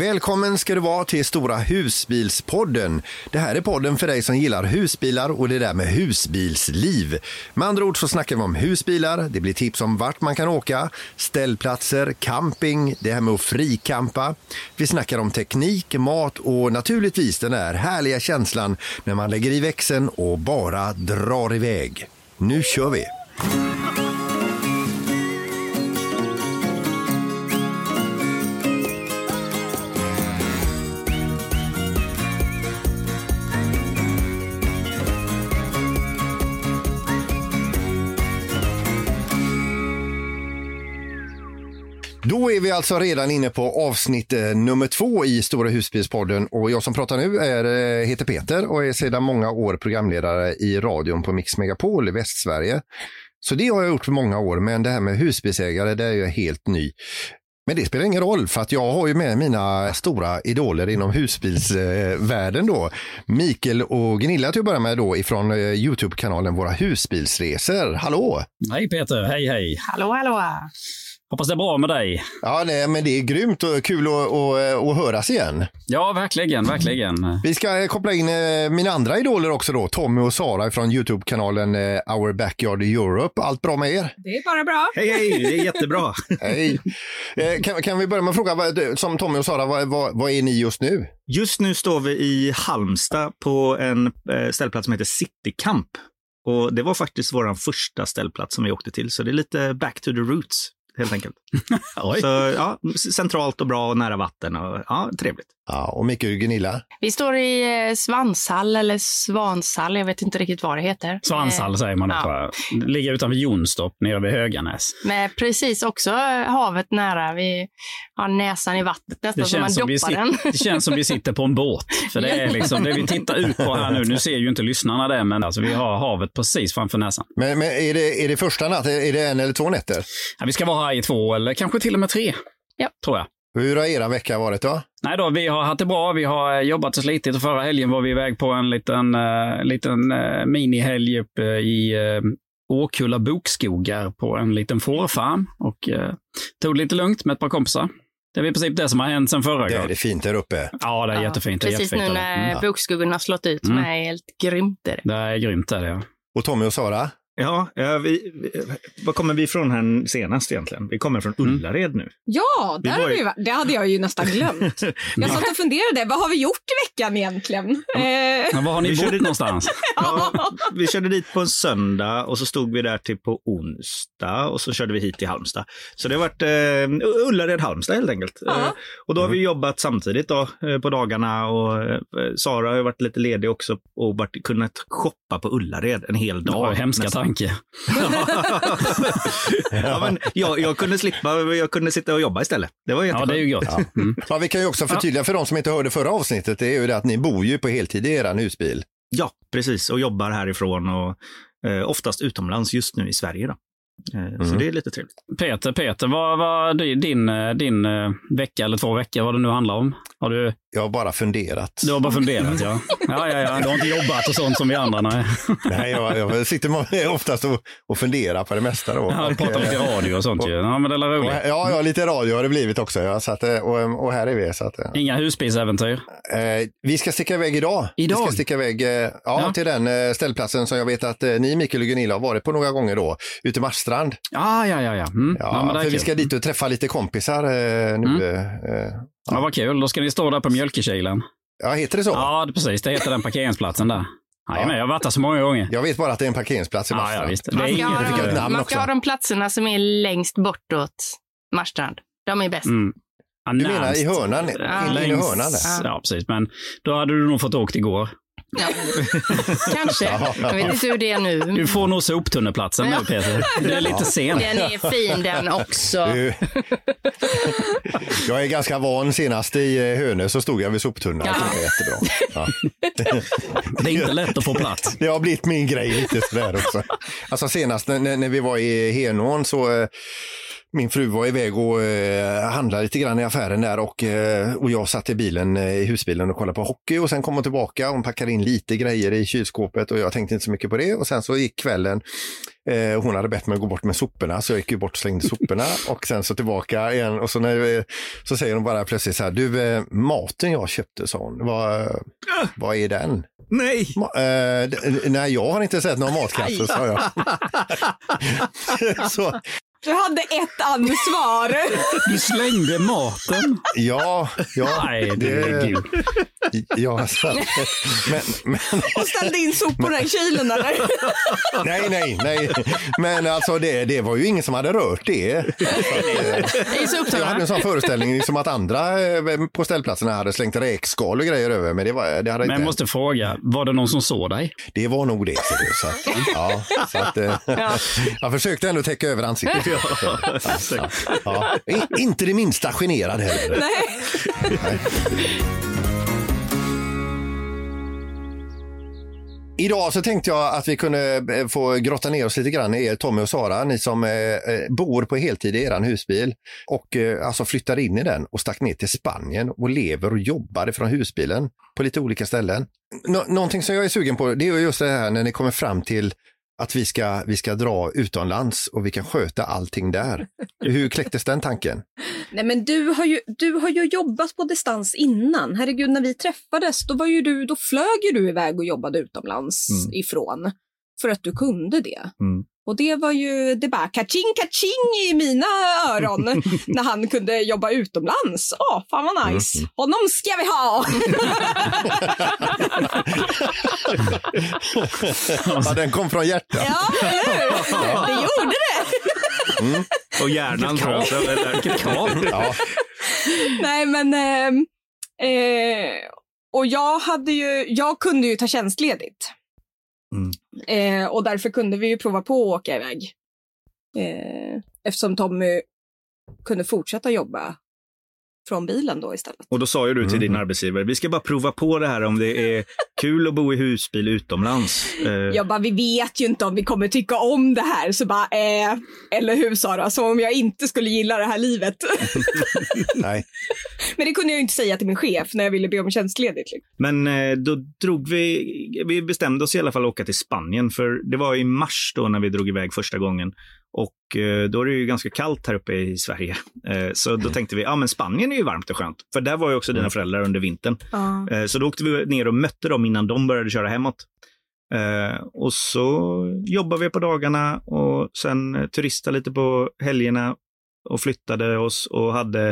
Välkommen ska du vara till Stora Husbilspodden. Det här är podden för dig som gillar husbilar och det där med husbilsliv. Med andra ord så snackar vi om husbilar, det blir tips om vart man kan åka, ställplatser, camping, det här med att frikampa. Vi snackar om teknik, mat och naturligtvis den där härliga känslan när man lägger i växeln och bara drar iväg. Nu kör vi! Då är vi alltså redan inne på avsnitt nummer 2 i Stora Husbilspodden och jag som pratar nu heter Peter och är sedan många år programledare i radion på Mix Megapol i Västsverige. Så det har jag gjort för många år, men det här med husbilsägare, det är ju helt ny. Men det spelar ingen roll för att jag har ju med mina stora idoler inom husbilsvärlden då. Mikael och Gunilla till att börja med då ifrån YouTube-kanalen Våra Husbilsresor. Hallå! Hej Peter, hej hej! Hallå, hallå! Hoppas det är bra med dig. Ja, nej, men det är grymt och kul att höras igen. Ja, verkligen, verkligen. Vi ska koppla in mina andra idoler också då. Tommy och Sara från YouTube-kanalen Our Backyard Europe. Allt bra med er? Det är bara bra. Hej, hej. Det är jättebra. Hej. Kan vi börja med att fråga, som Tommy och Sara, vad är ni just nu? Just nu står vi i Halmstad på en ställplats som heter City Camp. Och det var faktiskt vår första ställplats som vi åkte till. Så det är lite back to the roots. Helt enkelt. Så, ja, centralt och bra och nära vatten. Och, ja, trevligt. Ja, och mycket Gunilla. Vi står i Svanshall eller Svanshall. Jag vet inte riktigt vad det heter. Svanshall säger man också. Ja. Ligger utanför Jonstorp nere vid Höganäs. Men precis också havet nära. Vi har näsan i vattnet nästan som man doppar den. Det känns som vi sitter på en båt. För det är liksom det vi tittar ut på här nu. Nu ser ju inte lyssnarna det, men alltså, vi har havet precis framför näsan. Men är det första natt? Är det en eller två nätter? Ja, vi ska vara här i 2 eller kanske till och med 3, ja, tror jag. Hur har era vecka varit då? Nej då, vi har haft det bra. Vi har jobbat och slitit och förra helgen var vi iväg på en liten minihelg upp i Åkulla bokskogar på en liten fårfarm och tog lite lugnt med ett par kompisar. Det är i princip det som har hänt sen förra gången. Det är fint där uppe. Ja, det är jättefint. Det är precis jättefint nu när bokskogarna har slått ut. Mm. Det är helt grymt där. Det är grymt där, ja. Och Tommy och Sara? Ja, var kommer vi från här senast egentligen? Vi kommer från Ullared nu. Ja, där vi det hade jag ju nästan glömt. Jag satt och funderade, vad har vi gjort i veckan egentligen? Men vad har ni bott någonstans? Ja, vi körde dit på en söndag och så stod vi där till på onsdag och så körde vi hit till Halmstad. Så det har varit Ullared-Halmstad helt enkelt. Och då har vi jobbat samtidigt då, på dagarna och Sara har varit lite ledig också och kunnat shoppa på Ullared en hel dag. Ja, hemska tack. Ja, men jag kunde slippa, jag kunde sitta och jobba istället. Det var jättebra. Ja, det är ju gott. Ja. Mm. Ja, vi kan ju också förtydliga för de som inte hörde förra avsnittet, det är ju det att ni bor ju på heltid i er husbil. Ja, precis, och jobbar härifrån och oftast utomlands just nu i Sverige då. Så det är lite trevligt. Peter, vad var din vecka eller 2 veckor, vad det nu handlar om? Har du... Jag har bara funderat. Du har bara funderat, ja. Ja. Du har inte jobbat och sånt som vi andra, nej. Nej, jag sitter oftast och funderar på det mesta då. Ja, pratar lite radio och sånt ju. Ja, men det är roligt. Ja, lite radio har det blivit också. Ja, så att, och här är vi. Så att, ja. Inga husbilsäventyr? Vi ska sticka iväg idag. Vi ska sticka iväg till den ställplatsen som jag vet att ni, Mikael och Gunilla, har varit på några gånger då. Ute i Marstrand. Ja. Mm. Ja, för vi ska dit och träffa lite kompisar nu. Ja, vad kul. Då ska ni stå där på Mjölkekilen. Ja, heter det så? Ja, precis. Det heter den parkeringsplatsen där. Nej, men jag har varit där så många gånger. Jag vet bara att det är en parkeringsplats i Marstrand. Ja, visst. Man ska ha de platserna som är längst bortåt Marstrand. De är bäst. Mm. Du menar i hörnan? Ja, precis. Men då hade du nog fått åkt igår. Ja. Kanske. Jag vet inte hur det är nu. Du får nog se upp tunnelplatsen nu, Peter. Det är lite sen. Den är fin den också. Du, jag är ganska van. Senast i Hönö så stod jag vid soptunnan. Ja. Det är jättebra. Ja. Det är inte lätt att få plats. Det har blivit min grej lite sådär också. Alltså senast när vi var i Henån så... Min fru var iväg och handlade lite grann i affären där och jag satt i bilen, i husbilen och kollade på hockey och sen kom hon tillbaka och hon packade in lite grejer i kylskåpet och jag tänkte inte så mycket på det och sen så gick kvällen, hon hade bett mig att gå bort med soporna så jag gick ju bort och slängde soporna och sen så tillbaka igen och så säger hon bara plötsligt så här, du maten jag köpte sa hon, vad är den? Nej. Nej, jag har inte sett någon matkasse sa jag. Så du hade ett ansvar. Du slängde maten. Ja. Nej, det är gud. Ja, men. Och ställde in soporna i kylen eller? Nej. Men alltså det var ju ingen som hade rört det. Jag hade en sån föreställning som att andra på ställplatserna hade slängt räkskal och grejer över. Men det hade inte. Men jag måste fråga, var det någon som såg dig? Det var nog det. Så att jag försökte ändå täcka över ansiktet. Ja. Inte det minsta generad heller. Nej. Idag så tänkte jag att vi kunde få grotta ner oss lite grann i er, Tommy och Sara, ni som bor på heltid i eran husbil och alltså flyttar in i den och stack ner till Spanien och lever och jobbar från husbilen på lite olika ställen. Någonting som jag är sugen på, det är just det här när ni kommer fram till att vi ska dra utomlands och vi kan sköta allting där. Hur kläcktes den tanken? Nej, men du har ju jobbat på distans innan. Herregud, när vi träffades då flög ju du iväg och jobbade utomlands ifrån för att du kunde det. Mm. Och det var ju det bara kaching kaching i mina öron när han kunde jobba utomlands. Fan vad nice. Honom ska vi ha. Ja, den kom från hjärtat. Ja, eller hur? Det gjorde det. Och hjärnan rörde eller ja. Nej, men och jag kunde ju ta tjänstledigt. Och därför kunde vi ju prova på att åka iväg eftersom Tommy kunde fortsätta jobba från bilen då istället. Och då sa ju du till din arbetsgivare, vi ska bara prova på det här om det är kul att bo i husbil utomlands. Jag bara, vi vet ju inte om vi kommer tycka om det här. Så bara, eller hur Sara? Som om jag inte skulle gilla det här livet. Nej. Men det kunde jag ju inte säga till min chef när jag ville be om tjänstledigt. Men då drog vi bestämde oss i alla fall att åka till Spanien. För det var i mars då när vi drog iväg första gången. Och då är det ju ganska kallt här uppe i Sverige. Så då tänkte vi, ja men Spanien är ju varmt och skönt. För där var ju också dina föräldrar under vintern. Så då åkte vi ner och mötte dem innan de började köra hemåt. Och så jobbade vi på dagarna och sen turistade lite på helgerna. Och flyttade oss och hade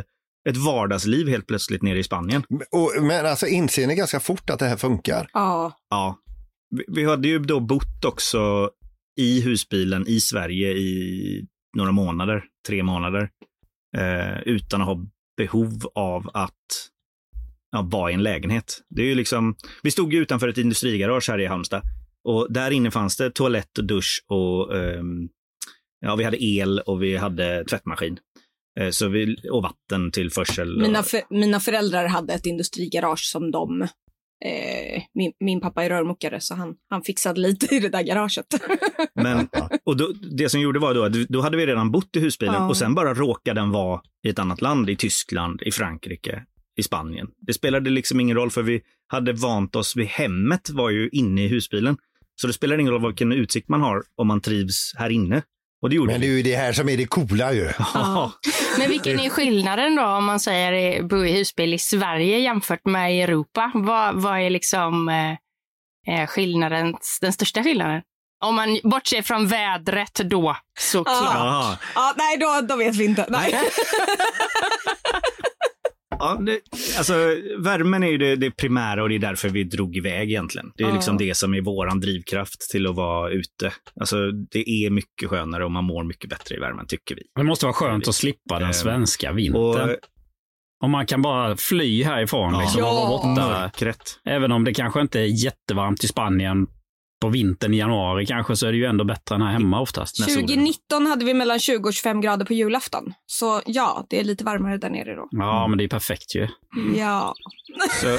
ett vardagsliv helt plötsligt nere i Spanien. Men alltså inser ni ganska fort att det här funkar? Ja. Vi hade ju då bott också i husbilen i Sverige i några månader, 3 månader utan att ha behov av att vara i en lägenhet. Det är ju liksom, vi stod ju utanför ett industrigarage här i Halmstad och där inne fanns det toalett och dusch och vi hade el och vi hade tvättmaskin och vatten till försel. Mina föräldrar hade ett industrigarage som de min pappa är rörmokare så han fixade lite i det där garaget. Men, och då, det som gjorde var då hade vi redan bott i husbilen och sen bara råkade den vara i ett annat land, i Tyskland, i Frankrike, i Spanien. Det spelade liksom ingen roll för vi hade vant oss vid hemmet, var ju inne i husbilen. Så det spelar ingen roll vilken utsikt man har om man trivs här inne. Och men det är ju det här som är det coola ju. Ja. Men vilken är skillnaden då om man säger bo i husbil i Sverige jämfört med i Europa? Vad är liksom skillnaden, den största skillnaden? Om man bortser från vädret då, såklart. Nej, då vet vi inte. Nej. Alltså värmen är ju det primära och det är därför vi drog iväg egentligen. Det är liksom det som är våran drivkraft till att vara ute. Alltså det är mycket skönare och man mår mycket bättre i värmen tycker vi. Det måste vara skönt att slippa den svenska vintern. Om man kan bara fly härifrån liksom, och vara borta. Även om det kanske inte är jättevarmt i Spanien på vintern i januari kanske, så är det ju ändå bättre än här hemma oftast. 2019 hade vi mellan 20 och 25 grader på julafton. Så ja, det är lite varmare där nere då. Ja, men det är perfekt ju. Ja. Så.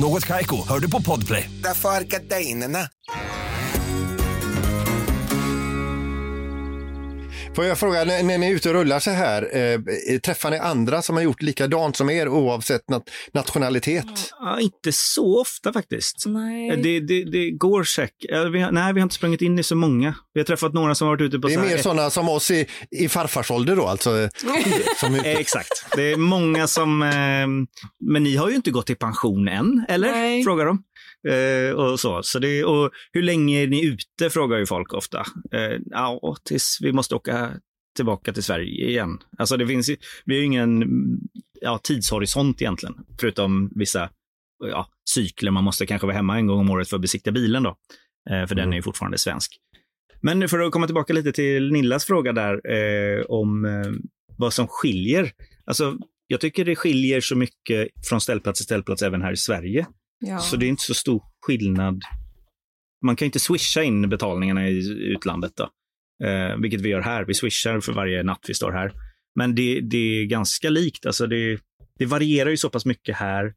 Något Kaiko, hör du på Podplay. Därför är gardinerna. Får jag fråga, när ni är ute och rullar så här, träffar ni andra som har gjort likadant som er oavsett nationalitet? Ja, inte så ofta faktiskt. Nej. Det går säkert. Nej, vi har inte sprungit in i så många. Vi har träffat några som har varit ute på... Det är så här, mer sådana som oss i farfarsålder då, alltså. Som exakt. Det är många som... men ni har ju inte gått i pension än, eller? Nej. Frågar de. Och så det, och hur länge är ni ute, frågar ju folk ofta. Ja, tills vi måste åka tillbaka till Sverige igen. Alltså det finns ju, vi har ju ingen tidshorisont egentligen, förutom vissa cykler. Man måste kanske vara hemma en gång om året för att besikta bilen då, för den är ju fortfarande svensk. Men för att komma tillbaka lite till Nillas fråga där, om vad som skiljer. Alltså jag tycker det skiljer så mycket från ställplats till ställplats även här i Sverige. Ja. Så det är inte så stor skillnad. Man kan inte swisha in betalningarna i utlandet då. Vilket vi gör här. Vi swishar för varje natt vi står här. Men det är ganska likt. Alltså det varierar ju så pass mycket här.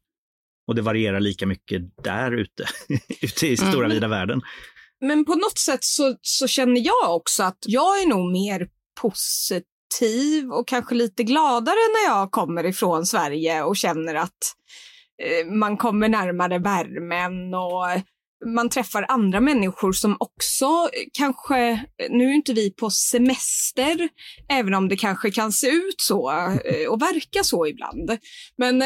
Och det varierar lika mycket där ute. Ute i stora vida världen. Men på något sätt så känner jag också att jag är nog mer positiv. Och kanske lite gladare när jag kommer ifrån Sverige. Och känner att man kommer närmare värmen och man träffar andra människor som också kanske, nu är inte vi på semester, även om det kanske kan se ut så och verka så ibland. Men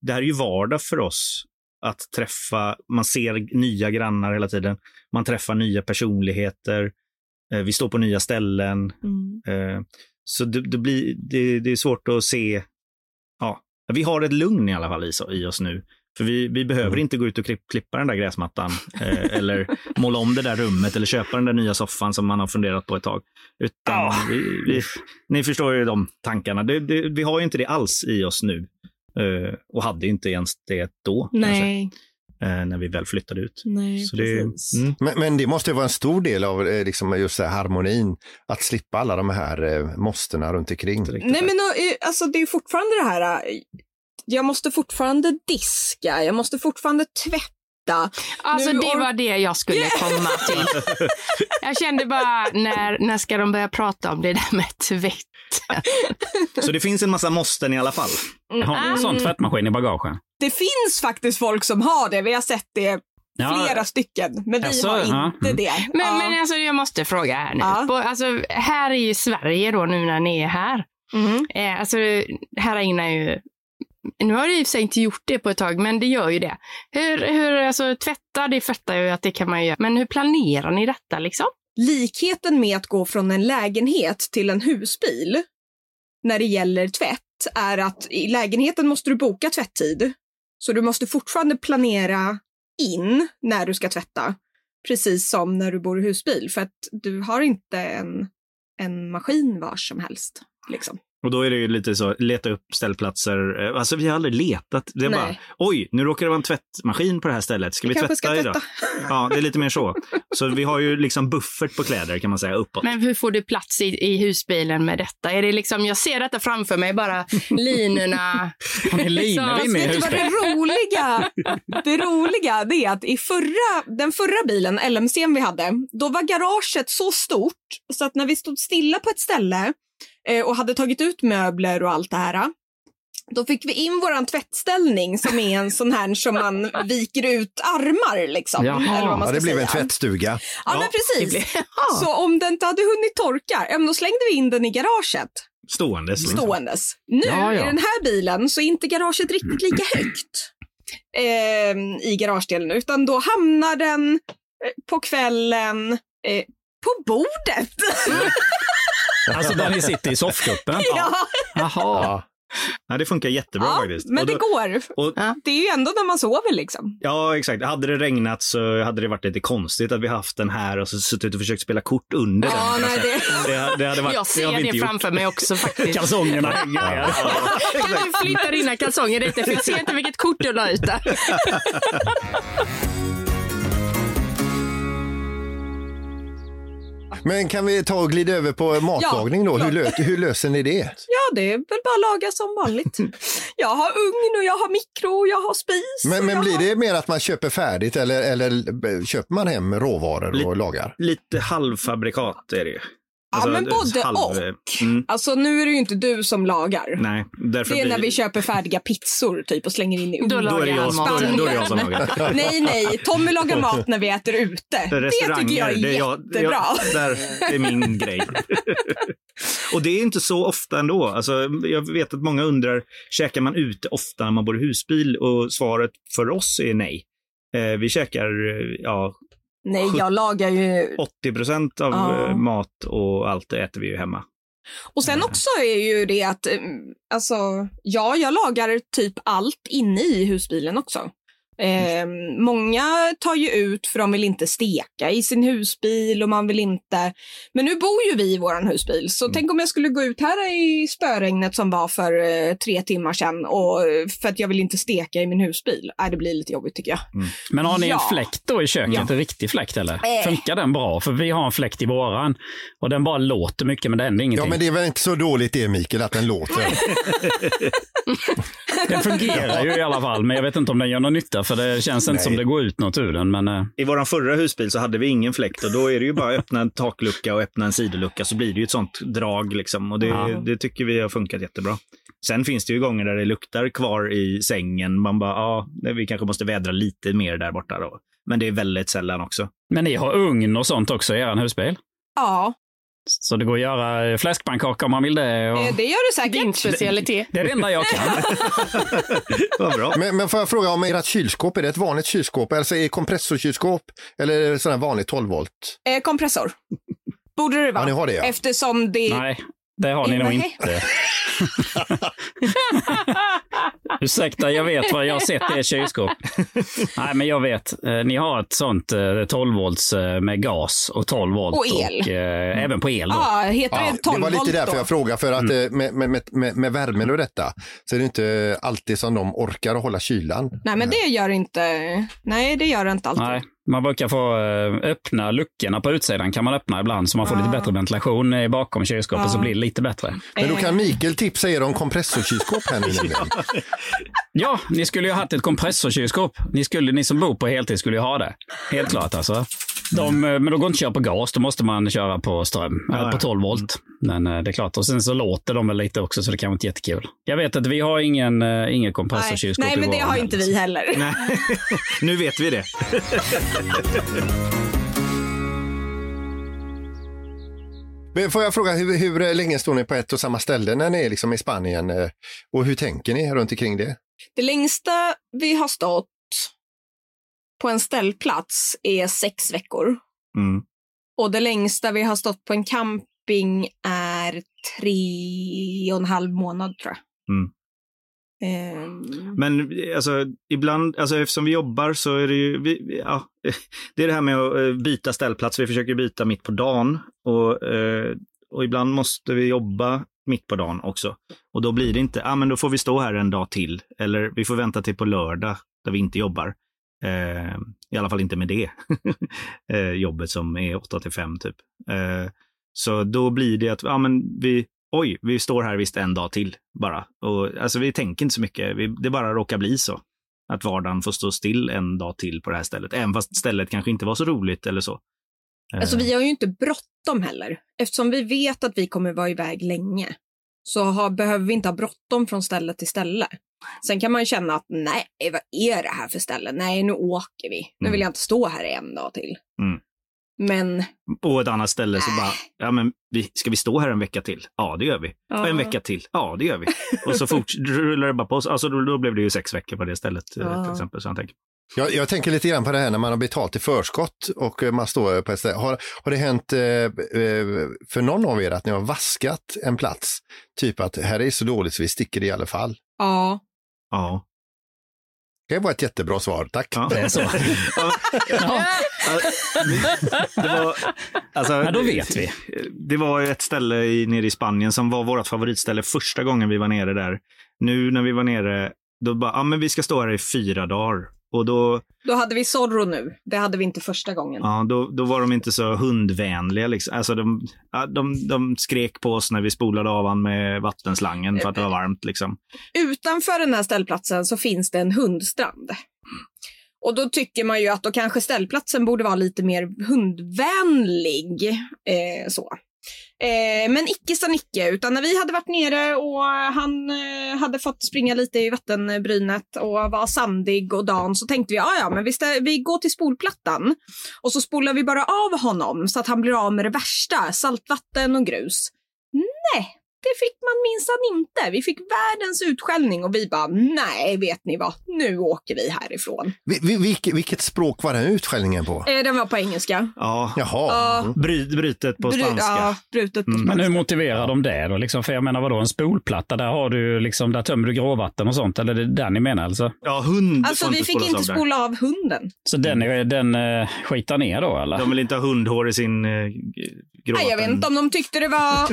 det här är ju vardag för oss att träffa, man ser nya grannar hela tiden, man träffar nya personligheter, vi står på nya ställen, så det är svårt att se. Vi har ett lugn i alla fall i oss nu. För vi behöver inte gå ut och klippa den där gräsmattan eller måla om det där rummet eller köpa den där nya soffan som man har funderat på ett tag. Utan ni förstår ju de tankarna. Vi har ju inte det alls i oss nu. Och hade inte ens det då. Nej. Kanske, när vi väl flyttade ut. Nej, så men det måste ju vara en stor del av liksom, just här, harmonin. Att slippa alla de här måsterna runt omkring. Nej, men alltså, det är ju fortfarande det här... Jag måste fortfarande diska. Jag måste fortfarande tvätta. Alltså nu, det var det jag skulle komma till. Jag kände bara, när ska de börja prata om det där med tvätt? Så det finns en massa måsten i alla fall. Har ni en sån tvättmaskin i bagagen? Det finns faktiskt folk som har det. Vi har sett det flera stycken. Men vi har inte det. Men alltså, jag måste fråga här nu. Alltså, här i Sverige då, nu när ni är här. Alltså, här inne är ju... Nu har jag i och för sig inte gjort det på ett tag, men det gör ju det. Hur alltså, tvätta, det fattar jag ju att det kan man göra. Men hur planerar ni detta liksom? Likheten med att gå från en lägenhet till en husbil när det gäller tvätt är att i lägenheten måste du boka tvätttid. Så du måste fortfarande planera in när du ska tvätta. Precis som när du bor i husbil, för att du har inte en maskin var som helst liksom. Och då är det ju lite så, leta upp ställplatser. Alltså vi har aldrig letat. Det är bara, oj, nu råkar det vara en tvättmaskin på det här stället. Ska vi tvätta idag? Ja, det är lite mer så. Så vi har ju liksom buffert på kläder kan man säga, uppåt. Men hur får du plats i husbilen med detta? Är det liksom, jag ser detta framför mig, bara linorna. Linor i min husbil. Det roliga det är att i den förra bilen, LMC:n vi hade, då var garaget så stort så att när vi stod stilla på ett ställe och hade tagit ut möbler och allt det här, Då fick vi in våran tvättställning som är en sån här som man viker ut armar liksom. Eller vad man ska det blev säga. En tvättstuga. Ja, men precis. Så om den inte hade hunnit torka, då slängde vi in den i garaget. Ståendes. Nu i den här bilen så är inte garaget riktigt lika högt i garagedelen, utan då hamnar den på kvällen på bordet. Alltså där ni sitter i soffgruppen. Ja. Jaha. Nej, det funkar jättebra faktiskt. Men det går, det är ju ändå när man sover liksom. Ja, exakt, hade det regnat så hade det varit lite konstigt att vi haft den här och så suttit och försökt spela kort under den. Nej, det hade varit, jag ser det framför mig också faktiskt. Kalsongerna hänger här. Kan du flytta dina kalsonger lite, för jag ser inte vilket kort du la ut där. Men kan vi ta och glida över på matlagning då? Hur löser ni det? Ja, det är väl bara laga som vanligt. Jag har ugn och jag har mikro och jag har spis. Men blir det mer att man köper färdigt eller köper man hem råvaror och lagar? Lite halvfabrikat är det ju. Alltså, ja, men både och. Alltså nu är det ju inte du som lagar. Nej, därför det är när vi köper färdiga pizzor typ och slänger in i ugnen. Då är det jag som lagar. Nej, Tommy lagar mat när vi äter ute. Det tycker jag är jättebra. Det är min grej. Och det är inte så ofta ändå. Alltså, jag vet att många undrar, käkar man ute ofta när man bor i husbil? Och svaret för oss är nej. Vi käkar, nej, jag lagar ju 80% av mat och allt det äter vi ju hemma. Och sen också är ju det att jag lagar typ allt inne i husbilen också. Många tar ju ut för de vill inte steka i sin husbil och man vill inte. Men nu bor ju vi i våran husbil, så tänk om jag skulle gå ut här i spöregnet som var för 3 timmar sedan och för att jag vill inte steka i min husbil. Det blir lite jobbigt tycker jag. Men har ni en fläkt då i köket? En riktig fläkt eller? Funkar den bra? För vi har en fläkt i våran och den bara låter mycket, men det händer ingenting. Ja, men det är väl inte så dåligt det, Mikael, att den låter. Den fungerar ju i alla fall, men jag vet inte om den gör någon nytta, för det känns inte som det går ut något ur den. Men i våran förra husbil så hade vi ingen fläkt, och då är det ju bara att öppna en taklucka och öppna en sidolucka, så blir det ju ett sånt drag liksom. Och det tycker vi har funkat jättebra. Sen finns det ju gånger där det luktar kvar i sängen. Man bara, vi kanske måste vädra lite mer där borta då. Men det är väldigt sällan också. Men ni har ugn och sånt också i eran husbil? Ja. Så det går att göra fläskpannkaka om man vill det. Och... Det gör du säkert. Din specialitet. Det är det enda jag kan. Vad bra. Men får jag fråga om ert kylskåp, är det ett vanligt kylskåp? Alltså är det kompressorkylskåp? Eller är det sådär vanligt 12 volt? Kompressor. Borde det vara. Ja, ni har det, ja. Eftersom det... Nej, det har ni nog inte. Ursäkta, jag vet vad jag har sett i kylskåp. Nej, men jag vet. Ni har ett sånt 12 volts med gas och 12 volt och el. Och, även på el då. Ja, heter det 12 volt. Det var lite därför jag frågade, för att med värmen och detta så är det inte alltid som de orkar att hålla kylan. Nej, men det gör inte. Nej, det gör det inte alltid. Nej. Man brukar få öppna luckorna på utsidan, kan man öppna ibland, så man får lite bättre ventilation bakom kylskåpet, så blir det lite bättre. Men då kan Mikael tipsa er om kompressorkylskåp här nu. Ja, ni skulle ju ha haft ett kompressorkylskåp. Ni som bor på heltid skulle ju ha det. Helt klart alltså. Men då går inte att köra på gas, då måste man köra på ström, på 12 volt. Men det är klart, och sen så låter de väl lite också, så det kan vara inte jättekul. Jag vet att vi har ingen kompressorkylskåp. Nej, men det har inte vi heller. Nej. Nu vet vi det. Men får jag fråga, hur länge står ni på ett och samma ställe när ni är liksom i Spanien, och hur tänker ni runt omkring det? Det längsta vi har stått på en ställplats är 6 veckor. Och det längsta vi har stått på en camping är 3,5 månad tror jag. Men alltså, ibland, alltså, eftersom vi jobbar så är det ju det är det här med att byta ställplats. Vi försöker byta mitt på dagen, och ibland måste vi jobba mitt på dagen också. Och då blir det inte, men då får vi stå här en dag till, eller vi får vänta till på lördag där vi inte jobbar. I alla fall inte med det jobbet som är 8-5 typ. Så då blir det att vi står här visst en dag till bara. Och, alltså, vi tänker inte så mycket. Det bara råkar bli så att vardagen får stå still en dag till på det här stället. Även fast stället kanske inte var så roligt eller så. Alltså vi har ju inte bråttom heller. Eftersom vi vet att vi kommer vara iväg länge. så behöver vi inte ha bråttom från ställe till ställe. Sen kan man ju känna att nej, vad är det här för ställe? Nej, nu åker vi. Nu vill jag inte stå här en dag till. Mm. Men på ett annat ställe så bara, ja men ska vi stå här en vecka till? Ja, det gör vi. Ja. Och en vecka till? Ja, det gör vi. Och så rullar det bara på oss. Alltså då blev det ju 6 veckor på det stället till exempel. Så jag tänker lite grann på det här när man har betalt i förskott och man står på ett ställe. Har det hänt för någon av er att ni har vaskat en plats? Typ att här är så dåligt så vi sticker i alla fall. Ja. Ja. Det var ett jättebra svar, tack. Ja, det är så. Ja, då vet vi. Det var ett ställe nere i Spanien som var vårt favoritställe första gången vi var nere där. Nu när vi var nere, då bara, ja men vi ska stå här i 4 dagar. Och då hade vi Zorro nu. Det hade vi inte första gången. Ja, då var de inte så hundvänliga liksom. Alltså de skrek på oss när vi spolade av han med vattenslangen för att det var varmt liksom. Utanför den här ställplatsen så finns det en hundstrand. Och då tycker man ju att då kanske ställplatsen borde vara lite mer hundvänlig så. Men icke sa Nicke, utan när vi hade varit nere och han hade fått springa lite i vattenbrynet och var sandig och dan, så tänkte vi, ja men vi går till spolplattan och så spolar vi bara av honom så att han blir av med det värsta, saltvatten och grus. Nej, det fick man minsann inte. Vi fick världens utskällning och vi bara, nej vet ni vad, nu åker vi härifrån. Vilket språk var den utskällningen på? Den var på engelska. Ja, jaha. Brutet på spanska. Ja, brutet på spanska. Men hur motiverar de det då? Liksom, för jag menar vadå, en spolplatta, där har du liksom, där tömmer du gråvatten och sånt, eller det är där ni menar alltså? Ja, hund. Alltså vi fick inte spola av hunden. Så den skitar ner då eller? De vill inte ha hundhår i sin gråvatten. Nej, jag vet inte om de tyckte det var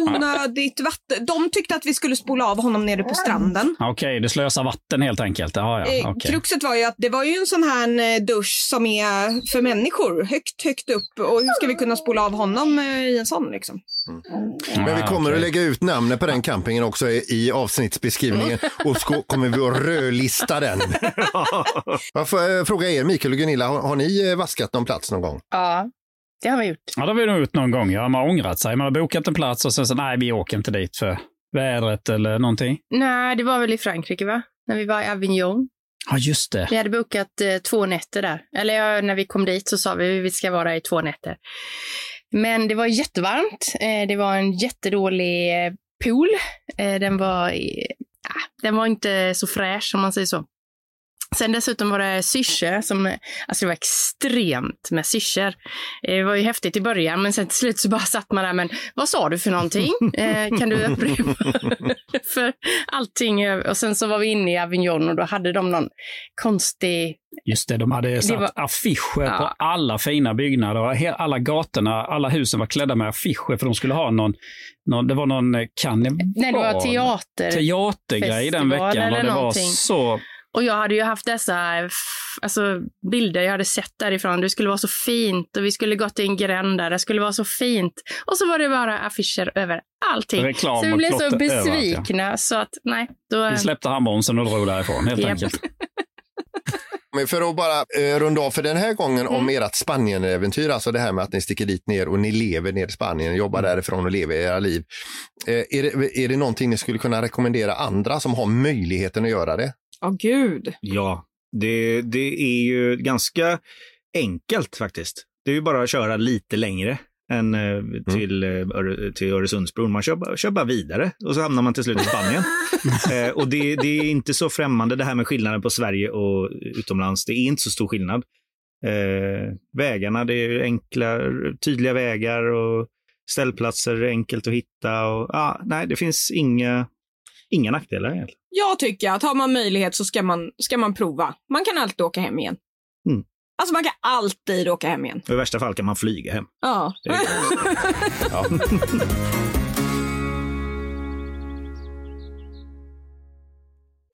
onödigt vatten. De tyckte att vi skulle spola av honom nere på stranden. Okej, det slösar vatten helt enkelt. Okay. Kruxet var ju att det var ju en sån här dusch som är för människor. Högt upp. Och hur ska vi kunna spola av honom i en sån liksom? Men vi kommer att lägga ut namnet på den campingen också i avsnittsbeskrivningen. Och så kommer vi att rödlista den. Jag får fråga er, Mikael och Gunilla, har ni vaskat någon plats någon gång? Ja. Det har vi gjort. Ja, det har vi nog gjort någon gång. Ja, man har ångrat sig. Man har bokat en plats och sen så, nej, vi åker inte dit för vädret eller någonting. Nej, det var väl i Frankrike, va? När vi var i Avignon. Ja, just det. Vi hade bokat 2 nätter där. Eller ja, när vi kom dit så sa vi ska vara i 2 nätter. Men det var jättevarmt. Det var en jättedålig pool. Den var inte så fräsch som man säger så. Sen dessutom var det syrsor som, alltså det var extremt med syrsor. Det var ju häftigt i början, men sen till slut så bara satt man där, men vad sa du för någonting? Kan du upprepa för allting? Och sen så var vi inne i Avignon och då hade de någon konstig... Just det, de hade satt affischer på alla fina byggnader. Alla gatorna, alla husen var klädda med affischer för de skulle ha någon det var någon karneval. Nej, det var teatergrej den veckan och det var så... Och jag hade ju haft dessa bilder jag hade sett därifrån. Det skulle vara så fint och vi skulle gå till en gränd där. Det skulle vara så fint. Och så var det bara affischer över allting. Reklam, så vi blev så besvikna. Överallt, ja. Så att, nej. Då... Vi släppte handbonsen och drog därifrån helt enkelt. Men för att bara runda av för den här gången om ert Spanien-äventyr, alltså det här med att ni sticker dit ner och ni lever ner i Spanien, jobbar därifrån och lever era liv. Är det någonting ni skulle kunna rekommendera andra som har möjligheten att göra det? Oh, gud. Ja, det är ju ganska enkelt faktiskt. Det är ju bara att köra lite längre än till Öresundsbron. Man kör bara vidare och så hamnar man till slut i Spanien. Och det är inte så främmande det här med skillnaden på Sverige och utomlands. Det är inte så stor skillnad. Vägarna, det är enkla, tydliga vägar och ställplatser är enkelt att hitta. Och, nej, det finns inga nackdelar egentligen. Jag tycker att har man möjlighet så ska man prova. Man kan alltid åka hem igen. Mm. Alltså man kan alltid åka hem igen. I värsta fall kan man flyga hem. Ja. Ja.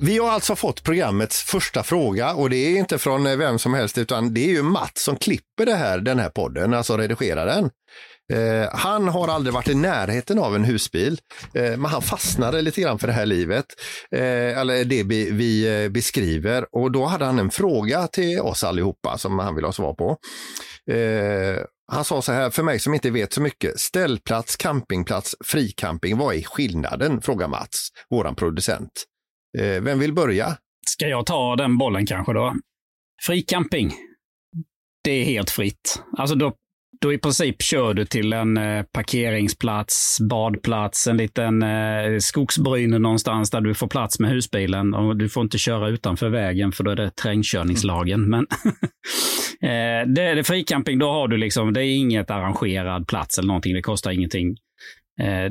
Vi har alltså fått programmets första fråga, och det är inte från vem som helst, utan det är ju Mats som klipper det här, den här podden, alltså redigerar den. Han har aldrig varit i närheten av en husbil, men han fastnade lite grann för det här livet, eller det vi beskriver, och då hade han en fråga till oss allihopa som han ville ha svar på. Han sa så här: för mig som inte vet så mycket, ställplats, campingplats, fricamping, vad är skillnaden? Frågar Mats, våran producent. Vem vill börja? Ska jag ta den bollen kanske då? Fricamping, det är helt fritt. Alltså då i princip kör du till en parkeringsplats, badplats, en liten skogsbryne någonstans där du får plats med husbilen, och du får inte köra utanför vägen för då är det trängkörningslagen. Men det är det fricamping, då har du liksom, det är inget arrangerad plats eller någonting, det kostar ingenting.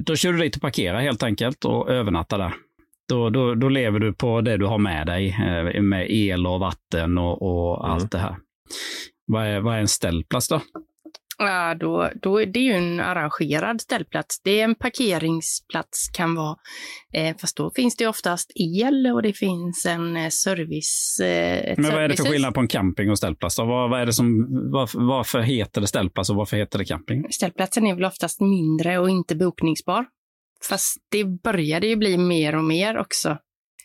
Då kör du dit och parkerar helt enkelt och övernatta där. Då lever du på det du har med dig, med el och vatten och allt det här. Vad är en ställplats då? Ja, då är det ju en arrangerad ställplats. Det är en parkeringsplats kan vara, fast då finns det oftast el och det finns en service. Men vad är det för skillnad på en camping och ställplats? Vad är det som, varför heter det ställplats och varför heter det camping? Ställplatsen är väl oftast mindre och inte bokningsbar. Fast det började ju bli mer och mer också.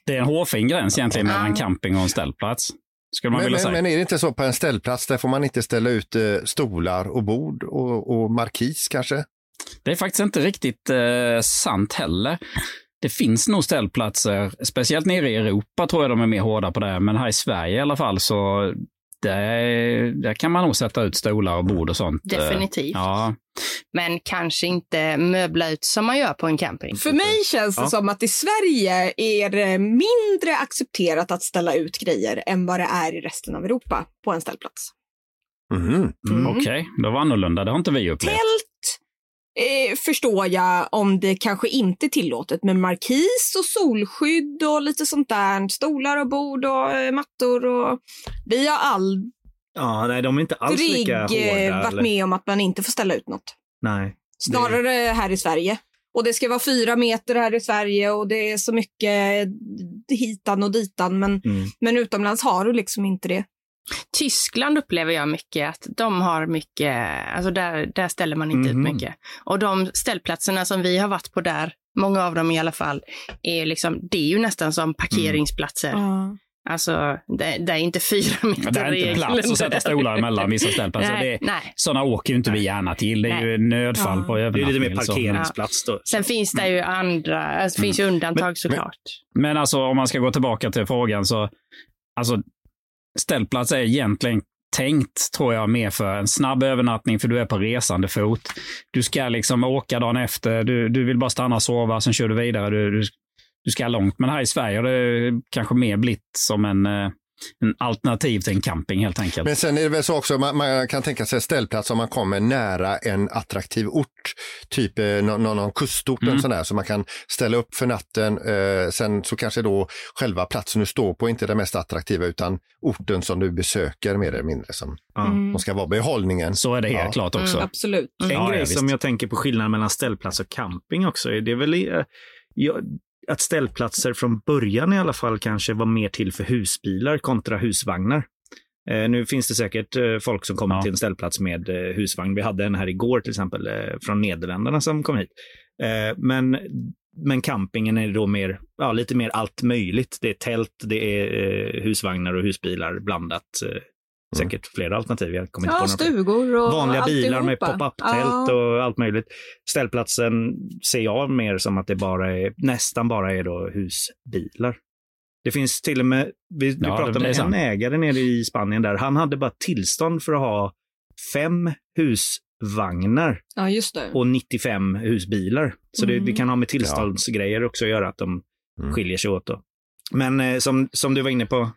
Det är en hårfin gräns egentligen mellan en camping och en ställplats. Skulle man vilja säga. Men är det inte så på en ställplats, där får man inte ställa ut stolar och bord och markis kanske? Det är faktiskt inte riktigt sant heller. Det finns nog ställplatser, speciellt nere i Europa tror jag de är mer hårda på det. Men här i Sverige i alla fall så där kan man nog sätta ut stolar och bord och sånt. Definitivt. Ja. Men kanske inte möbla ut som man gör på en camping. För mig känns det som att i Sverige är det mindre accepterat att ställa ut grejer än vad det är i resten av Europa på en ställplats. Okej, det var annorlunda. Det har inte vi upplevt. Tält förstår jag om det kanske inte är tillåtet, men markis och solskydd och lite sånt där. Stolar och bord och mattor och vi har all... Ja, nej, de är inte alls lika hårda. Varit med om att man inte får ställa ut något. Nej. Snarare det... här i Sverige. Och det ska vara 4 meter här i Sverige och det är så mycket hitan och ditan. Men utomlands har du liksom inte det. Tyskland upplever jag mycket att de har mycket, alltså där ställer man inte ut mycket. Och de ställplatserna som vi har varit på där, många av dem i alla fall, är liksom, det är ju nästan som parkeringsplatser. Alltså, det är inte 4 meter. Ja, det är inte plats att sätta stolar mellan vissa ställplatser. Nej. Sådana åker ju inte vi gärna till. Det är ju nödfall på övernattning. Det är lite mer parkeringsplats då. Sen finns det ju andra, alltså, finns ju undantag såklart. Men alltså, om man ska gå tillbaka till frågan så, alltså ställplats är egentligen tänkt, tror jag, mer för en snabb övernattning, för du är på resande fot. Du ska liksom åka dagen efter, du vill bara stanna och sova, sen kör du vidare, du ska långt. Men här i Sverige har det kanske mer blivit som en alternativ till en camping helt enkelt. Men sen är det väl så också, man kan tänka sig ställplats om man kommer nära en attraktiv ort, typ någon kustort eller sådär, så man kan ställa upp för natten, sen så kanske då själva platsen du står på är inte den mest attraktiva utan orten som du besöker mer eller mindre som de ska vara behållningen. Så är det helt klart också. Absolut. En grej som jag tänker på, skillnaden mellan ställplats och camping också, det är väl att ställplatser från början i alla fall kanske var mer till för husbilar kontra husvagnar. Nu finns det säkert folk som kommer till en ställplats med husvagn. Vi hade en här igår till exempel från Nederländerna som kom hit. Men campingen är då mer, lite mer allt möjligt. Det är tält, det är husvagnar och husbilar blandat. Säkert flera alternativ. Jag kommer inte på stugor och vanliga bilar med pop-up-tält och allt möjligt. Ställplatsen ser jag mer som att det nästan bara är då husbilar. Det finns till och med, vi pratade med en ägare nere i Spanien där. Han hade bara tillstånd för att ha 5 husvagnar och 95 husbilar. Så det kan ha med tillståndsgrejer också att göra att de skiljer sig åt då. Men som du var inne på,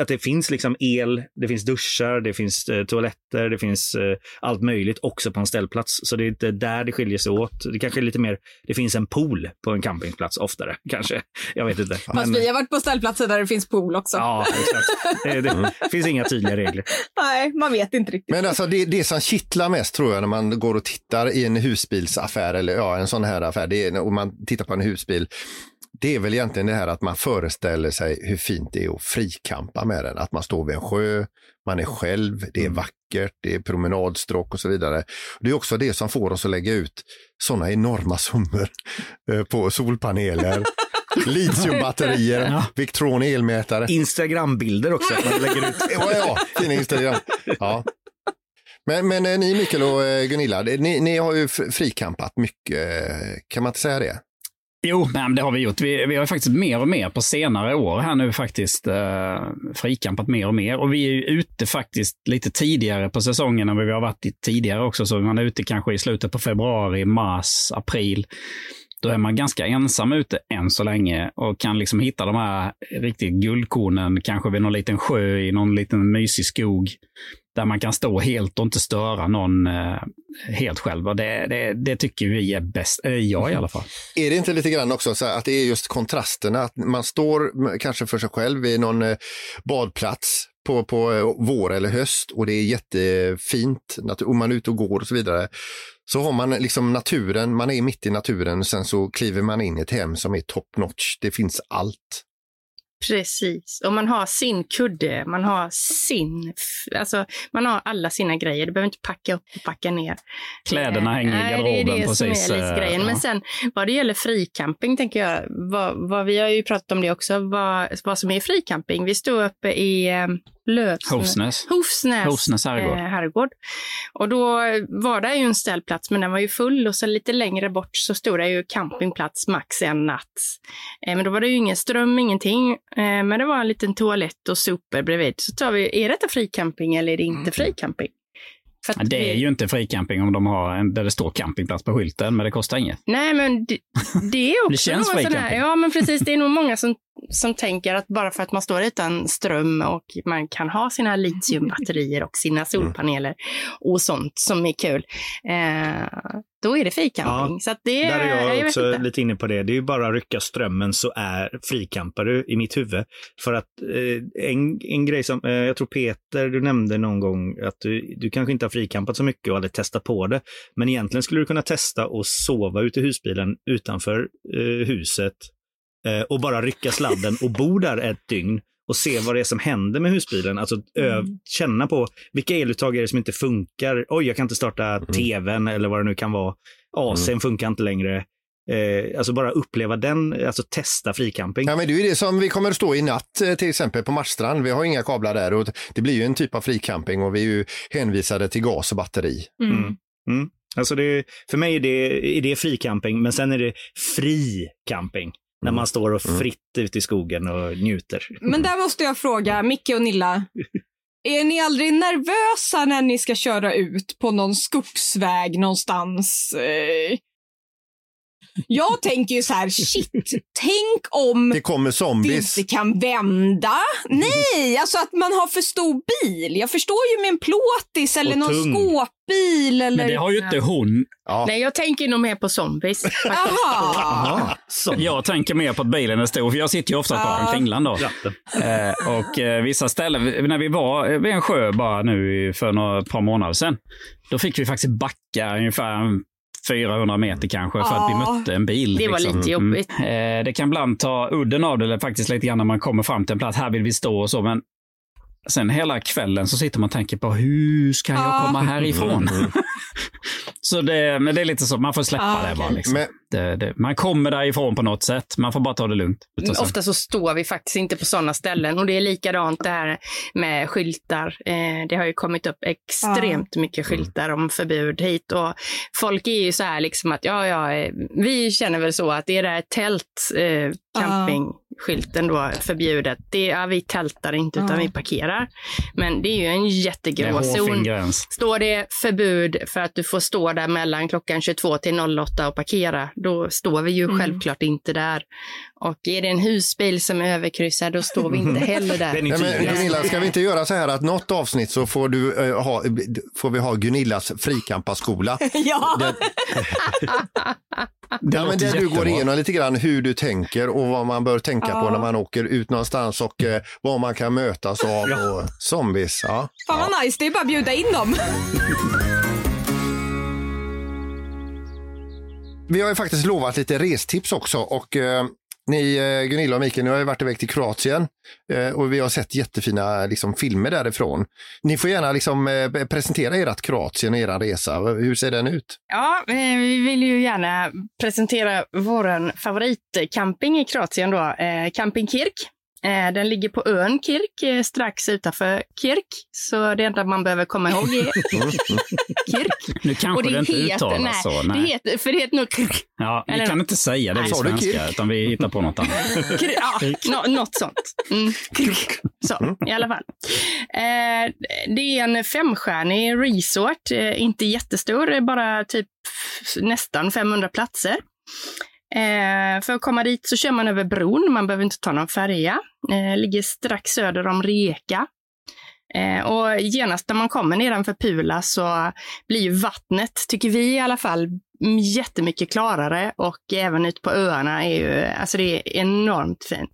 att det finns liksom el, det finns duschar, det finns toaletter, det finns allt möjligt också på en ställplats. Så det är inte där det skiljer sig åt. Det kanske är lite mer, det finns en pool på en campingplats oftare kanske. Jag vet inte. Fast vi har varit på ställplatser där det finns pool också. Ja, exakt. Det finns inga tydliga regler. Nej, man vet inte riktigt. Men alltså det som kittlar mest tror jag när man går och tittar i en husbilsaffär eller ja, en sån här affär, det är, om man tittar på en husbil. Det är väl egentligen det här att man föreställer sig hur fint det är att frikampa med den. Att man står vid en sjö, man är själv, det är vackert, det är promenadstråk och så vidare. Det är också det som får oss att lägga ut sådana enorma summor på solpaneler, litiumbatterier, Victron elmätare. Instagram-bilder också. Man lägger ut. Ja, fina Instagram. Ja. Men ni Mikael och Gunilla, ni har ju frikampat mycket, kan man inte säga det? Jo, nej, det har vi gjort. Vi har faktiskt mer och mer på senare år här nu faktiskt frikampat mer och mer. Och vi är ju ute faktiskt lite tidigare på säsongen än vi har varit tidigare också. Så man är ute kanske i slutet på februari, mars, april. Då är man ganska ensam ute än så länge och kan liksom hitta de här riktigt guldkornen kanske vid någon liten sjö i någon liten mysig skog där man kan stå helt och inte störa någon helt själv. Och det tycker vi är bäst, jag i alla fall. Är det inte lite grann också så att det är just kontrasterna, att man står kanske för sig själv vid någon badplats på vår eller höst och det är jättefint och man är ute och går och så vidare. Så har man liksom naturen, man är mitt i naturen, sen så kliver man in i ett hem som är top notch. Det finns allt. Precis, och man har sin kudde, man har man har alla sina grejer, du behöver inte packa upp och packa ner. Kläderna hänger i garderoben, det är det precis. Som är lite grejen. Men sen, vad det gäller frikamping tänker jag, vad vi har ju pratat om det också, vad som är frikamping. Vi stod uppe i Hofsnäs herrgård. Och då var det ju en ställplats, men den var ju full, och så lite längre bort så stod det ju campingplats max en natt. Men då var det ju ingen ström, ingenting, men det var en liten toalett och super bredvid. Så tar vi, är detta fricamping eller är det inte fricamping? Det är ju inte fricamping om de har där det står campingplats på skylten, men det kostar inget. Nej, men det är också det känns fricamping. Ja, men precis, det är nog många som tänker att bara för att man står utan ström och man kan ha sina litiumbatterier och sina solpaneler och sånt som är kul, då är det fricamping. Ja, så att det är, där är jag också lite inne på det. Det är ju bara att rycka strömmen så är frikampar du i mitt huvud. För att en grej som jag tror Peter, du nämnde någon gång att du kanske inte har frikampat så mycket och hade testat på det. Men egentligen skulle du kunna testa och sova ute i husbilen utanför huset och bara rycka sladden och bo där ett dygn och se vad det är som händer med husbilen. Alltså känna på vilka eluttag är det som inte funkar. Oj, jag kan inte starta tvn eller vad det nu kan vara. AC:n funkar inte längre. Alltså bara uppleva den, alltså testa fricamping. Ja, men det är det som vi kommer att stå i natt till exempel på Marstrand. Vi har inga kablar där och det blir ju en typ av fricamping och vi är ju hänvisade till gas och batteri. Alltså det, för mig är det fricamping, men sen är det fri camping. När man står och fritt ute i skogen och njuter. Men där måste jag fråga Micke och Nilla. Är ni aldrig nervösa när ni ska köra ut på någon skogsväg någonstans? Jag tänker ju så här, tänk om det kommer zombies. Det inte kan vända. Nej, alltså att man har för stor bil. Jag förstår ju med en plåtis eller någon skåpbil. Eller... Men det har ju inte hon. Ja. Nej, jag tänker nog mer på zombies. Aha. Jag tänker mer på att bilen är stor, för jag sitter ju ofta på en Finland då. Och vissa ställen, när vi var vid en sjö bara nu för några par månader sedan, då fick vi faktiskt backa ungefär 400 meter kanske för att vi mötte en bil. Det var lite jobbigt. Det kan ibland ta udden av det, eller faktiskt lite grann när man kommer fram till en plats. Här vill vi stå och så, men sen hela kvällen så sitter man och tänker på hur ska jag komma härifrån? Så men det är lite så, man får släppa det bara liksom. Men... man kommer därifrån på något sätt, man får bara ta det lugnt. Ofta så står vi faktiskt inte på sådana ställen, och det är likadant det här med skyltar. Det har ju kommit upp extremt mycket skyltar om förbud hit, och folk är ju så här liksom att vi känner väl så att det är det här tält campingskylten då förbjudet. Det är vi tältar inte utan vi parkerar. Men det är ju en jättegrå zon. Står det förbud för att du får stå där mellan klockan 22 till 08 och parkera, då står vi ju självklart inte där. Och är det en husbil som är överkryssad, då står vi inte heller där. Ja, men Gunilla, ska vi inte göra så här att något avsnitt så får, vi ha Gunillas frikamparskola? Ja! Ja, men du går igenom lite grann hur du tänker och vad man bör tänka på när man åker ut någonstans och vad man kan mötas av och zombies. Ja. Fan vad nice, det är bara att bjuda in dem. Vi har ju faktiskt lovat lite restips också och ni Gunilla och Mikael, ni har ju varit iväg till Kroatien och vi har sett jättefina liksom, filmer därifrån. Ni får gärna liksom, presentera ert Kroatien och er resa. Hur ser den ut? Ja, vi vill ju gärna presentera vår favoritcamping i Kroatien då, Camping Krk. Den ligger på ön Krk, strax utanför Krk. Så det enda man behöver komma ihåg är Krk. Nu kanske det inte uttalas så. Nej. Det heter, för det heter nog Krk. Ja, vi kan inte säga det vi svenskar, utan vi hittar på något annat. Något sånt. Mm. Krk. Så, i alla fall. Det är en 5-stjärnig resort. Inte jättestor, bara typ nästan 500 platser. För att komma dit så kör man över bron, man behöver inte ta någon färja, ligger strax söder om Rijeka och genast när man kommer nedanför Pula så blir ju vattnet, tycker vi i alla fall, jättemycket klarare och även ut på öarna är ju, alltså det är enormt fint.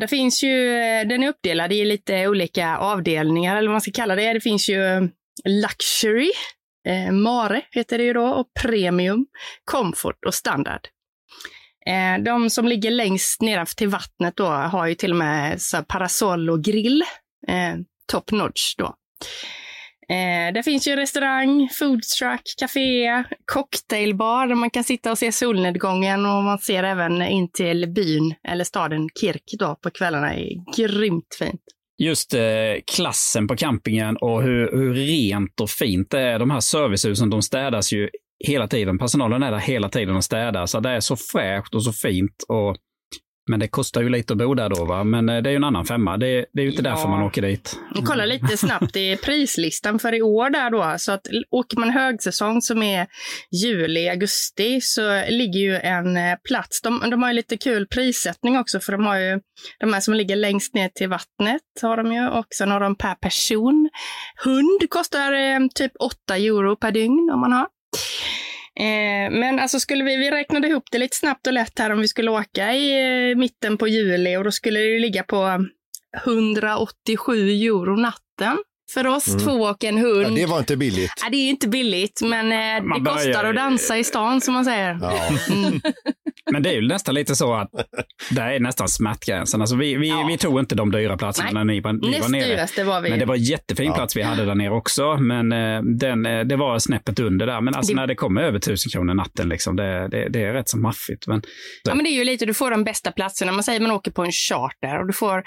Det finns ju, den är uppdelad i lite olika avdelningar eller vad man ska kalla det, det finns ju luxury, Mare heter det ju då, och premium, komfort och standard. De som ligger längst nedanför till vattnet då har ju till och med så parasoll och grill, top notch då. Där finns ju restaurang, food truck, café, cocktailbar där man kan sitta och se solnedgången och man ser även in till byn eller staden Krk då på kvällarna, är grymt fint. Just klassen på campingen och hur rent och fint det är. De här servicehusen, de städas ju hela tiden. Personalen är där hela tiden och städar. Så det är så fräscht och så fint. Och, men det kostar ju lite att bo där då va? Men det är ju en annan femma. Det är ju inte därför man åker dit. Och kolla lite snabbt i prislistan för i år där då. Så att åker man högsäsong som är juli, augusti så ligger ju en plats. De har ju lite kul prissättning också för de har ju de här som ligger längst ner till vattnet har de ju och sen har de per person. Hund kostar typ 8 euro per dygn om man har. Men alltså skulle vi räknade ihop det lite snabbt och lätt här om vi skulle åka i mitten på juli och då skulle det ju ligga på 187 euro natten för oss två och en hund. Ja, det var inte billigt. Ja, det är inte billigt men det kostar att dansa i stan som man säger. Ja. Mm. Men det är ju nästan lite så att det är nästan smärtgränsen. Alltså vi tog inte de dyra platserna när ni var nere. Det var vi. Men det var en jättefin plats vi hade där nere också. Men det var snäppet under där. Men alltså när det kommer över 1000 kronor natten liksom, det är rätt så maffigt. Men, ja men det är ju lite, du får de bästa platserna. Man säger man åker på en charter och du får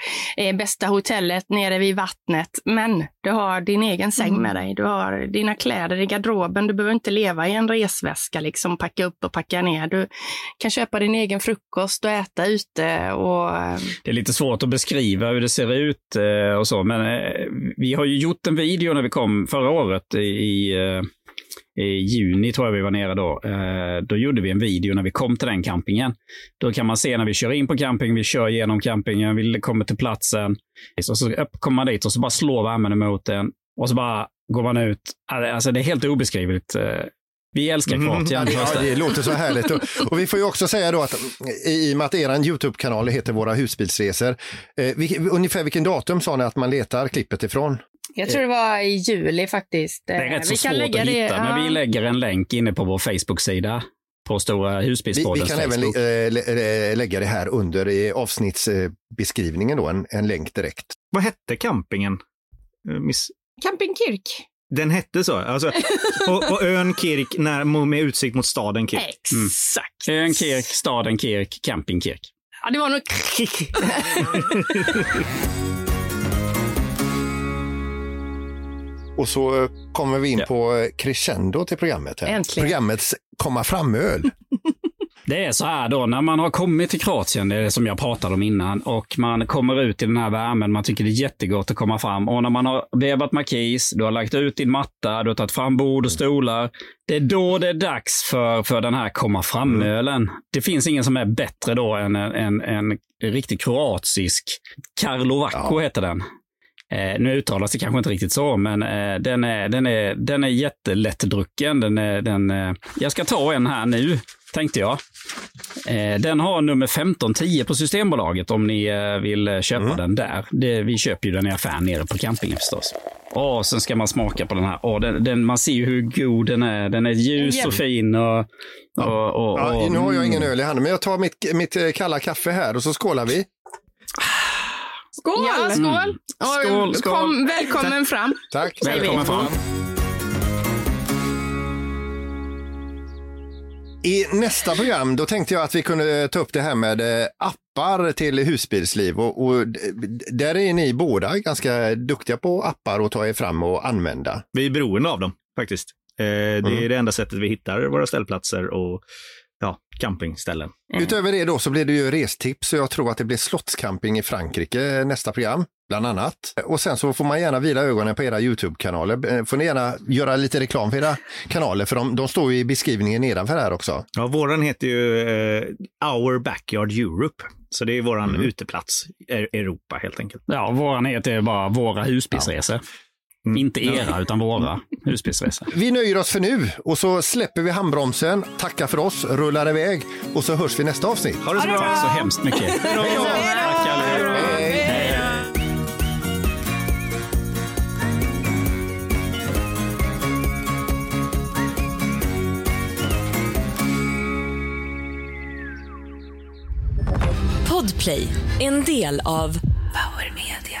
bästa hotellet nere vid vattnet. Men du har din egen säng med dig. Du har dina kläder i garderoben. Du behöver inte leva i en resväska liksom, packa upp och packa ner. Du kan köpa din egen frukost och äta ute. Och det är lite svårt att beskriva hur det ser ut och så, men vi har ju gjort en video när vi kom förra året i juni tror jag vi var nere då. Då gjorde vi en video när vi kom till den campingen. Då kan man se när vi kör in på campingen, vi kör genom campingen, vi kommer till platsen och så kommer man dit och så bara slår värmen emot den och så bara går man ut. Alltså det är helt obeskrivligt. Vi älskar Kroatien. Ja, det låter så härligt. Och vi får ju också säga då att i och med att er YouTube-kanal heter Våra Husbilsresor. Ungefär vilken datum sa ni att man letar klippet ifrån? Jag tror det var i juli faktiskt. Det är rätt så svårt att hitta, men vi lägger en länk inne på vår Facebook-sida. På Stora Husbilspodden. Vi kan Facebook. Även lägga det här under i avsnittsbeskrivningen då, en länk direkt. Vad hette campingen? Camping Krk. Den hette så, alltså på ön Krk med utsikt mot staden Krk. Exakt. Mm. Ön Krk, staden Krk, Camping Krk. Ja, det var nog Krk. Och så kommer vi in på crescendo till programmet här. Äntligen. Programmets komma fram öl. Det är så här då, när man har kommit till Kroatien, det är det som jag pratade om innan, och man kommer ut i den här värmen, man tycker det är jättegott att komma fram. Och när man har vevat markis, du har lagt ut din matta, du har tagit fram bord och stolar, det är då det är dags för den här komma fram-ölen. Mm. Det finns ingen som är bättre då än en riktig kroatisk Karlovacko heter den. Nu uttalas det kanske inte riktigt så, men den är jättelättdrucken. Jag ska ta en här nu, tänkte jag. Den har nummer 1510 på Systembolaget om ni vill köpa den där. Vi köper ju den i affär nere på campingen förstås. Och sen ska man smaka på den här. Man ser ju hur god den är. Den är ljus och fin. Nu har jag ingen öl i handen, men jag tar mitt kalla kaffe här och så skålar vi. Skål! Ja, skål. Skål. Välkommen fram. Tack. Välkommen fram. I nästa program då tänkte jag att vi kunde ta upp det här med appar till husbilsliv. Och där är ni båda ganska duktiga på appar och ta er fram och använda. Vi är beroende av dem faktiskt. Det är det enda sättet vi hittar våra ställplatser och campingställen. Utöver det då så blir det ju restips, och jag tror att det blir slottscamping i Frankrike nästa program, bland annat. Och sen så får man gärna vila ögonen på era YouTube-kanaler. Får ni gärna göra lite reklam för era kanaler, för de står ju i beskrivningen nedanför här också. Ja, våran heter ju Our Backyard Europe. Så det är våran uteplats, Europa helt enkelt. Ja, våran heter bara Våra Husbilsresor. Ja. Inte era utan våra husbilsresor. Vi nöjer oss för nu och så släpper vi handbromsen, tackar för oss, rullar iväg och så hörs vi nästa avsnitt. Ha det så bra. Tack så hemskt mycket. Podplay, en del av Power Media.